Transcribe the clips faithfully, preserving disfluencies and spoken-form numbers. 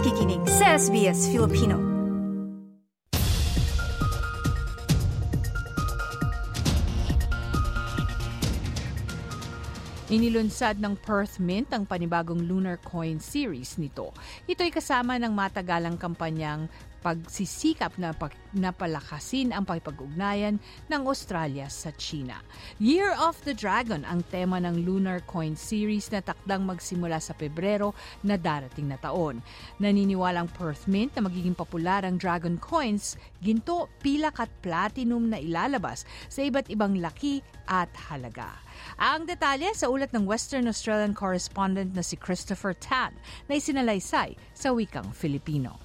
Nakikinig sa S B S Filipino. Inilunsad ng Perth Mint ang panibagong Lunar Coin Series nito. Ito ay kasama ng matagalang kampanyang pagsisikap na napalakasin ang pakipag-ugnayan ng Australia sa China. Year of the Dragon ang tema ng Lunar Coin Series na takdang magsimula sa Pebrero na darating na taon. Naniniwala ang Perth Mint na magiging popular ang Dragon Coins, ginto, pilak at platinum na ilalabas sa iba't ibang laki at halaga. Ang detalye sa ulat ng Western Australian correspondent na si Christopher Tan na isinalaysay sa wikang Filipino.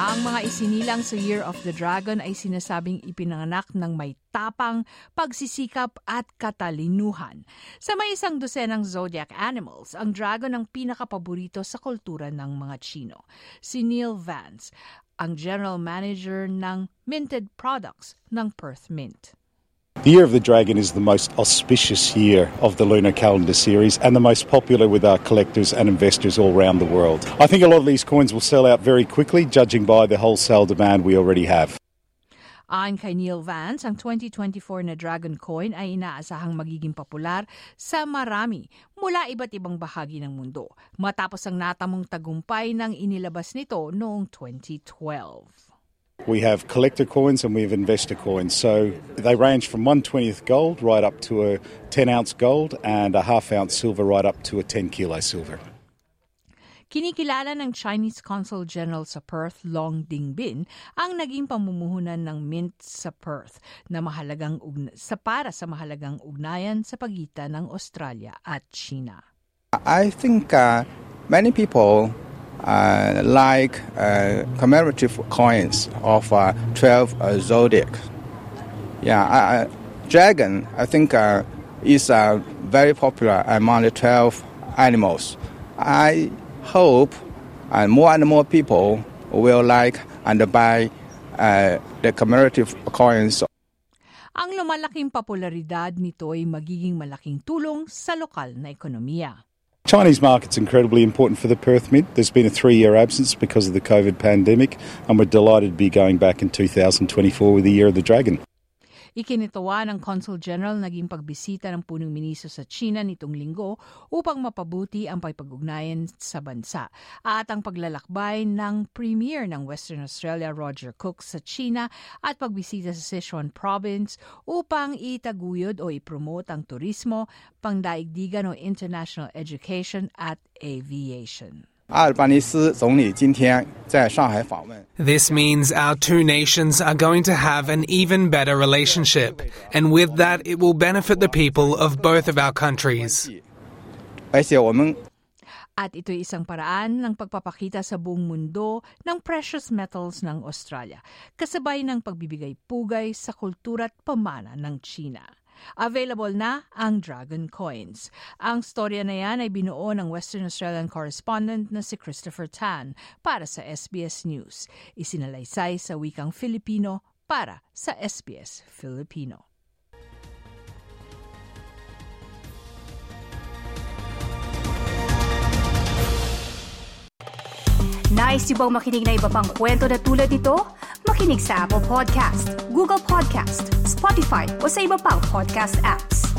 Ang mga isinilang sa Year of the Dragon ay sinasabing ipinanganak ng may tapang, pagsisikap at katalinuhan. Sa may isang dosenang zodiac animals, ang dragon ang pinakapaborito sa kultura ng mga Chino. Si Neil Vance, ang general manager ng minted products ng Perth Mint. The Year of the Dragon is the most auspicious year of the lunar calendar series and the most popular with our collectors and investors all around the world. I think a lot of these coins will sell out very quickly, judging by the wholesale demand we already have. Ayon kay Neil Vance, ang twenty twenty-four na Dragon Coin ay inaasahang magiging popular sa marami mula iba't ibang bahagi ng mundo, matapos ang natamong tagumpay ng inilabas nito noong twenty twelve. We have collector coins and we have investor coins. So they range from one twentieth gold right up to a ten ounce gold and a half ounce silver right up to a ten kilo silver. Kinikilala ng Chinese Consul General sa Perth, Long Dingbin, ang naging pamumuhunan ng mint sa Perth na mahalagang ugna- sa para sa mahalagang ugnayan sa pagitan ng Australia at China. I think uh, many people Uh, like uh, commemorative coins of uh, twelve uh, zodiac. Yeah, uh, dragon, I think, uh, is uh, very popular among the twelve animals. I hope uh, more and more people will like and buy uh, the commemorative coins. Ang lumalaking popularidad nito ay magiging malaking tulong sa lokal na ekonomiya. Chinese market's incredibly important for the Perth Mint. There's been a three-year absence because of the COVID pandemic, and we're delighted to be going back in twenty twenty-four with the Year of the Dragon. Ikinatawa ng Consul General naging pagbisita ng punong ministro sa China nitong linggo upang mapabuti ang pakikipag-ugnayan sa bansa at ang paglalakbay ng Premier ng Western Australia Roger Cook sa China at pagbisita sa Sichuan Province upang itaguyod o ipromote ang turismo, pangdaigdigan o international education at aviation. This means our two nations are going to have an even better relationship, and with that it will benefit the people of both of our countries. At ito'y isang paraan ng pagpapakita sa buong mundo ng precious metals ng Australia, kasabay ng pagbibigay-pugay sa kultura at pamana ng China. Available na ang Dragon Coins. Ang storya na yan ay binuo ng Western Australian correspondent na si Christopher Tan para sa S B S News. Isinalaysay sa wikang Filipino para sa S B S Filipino. Nice yung makinig na iba pang kwento na tulad ito? Makinig sa Apple Podcast, Google Podcast, Spotify o sa iba pang podcast apps.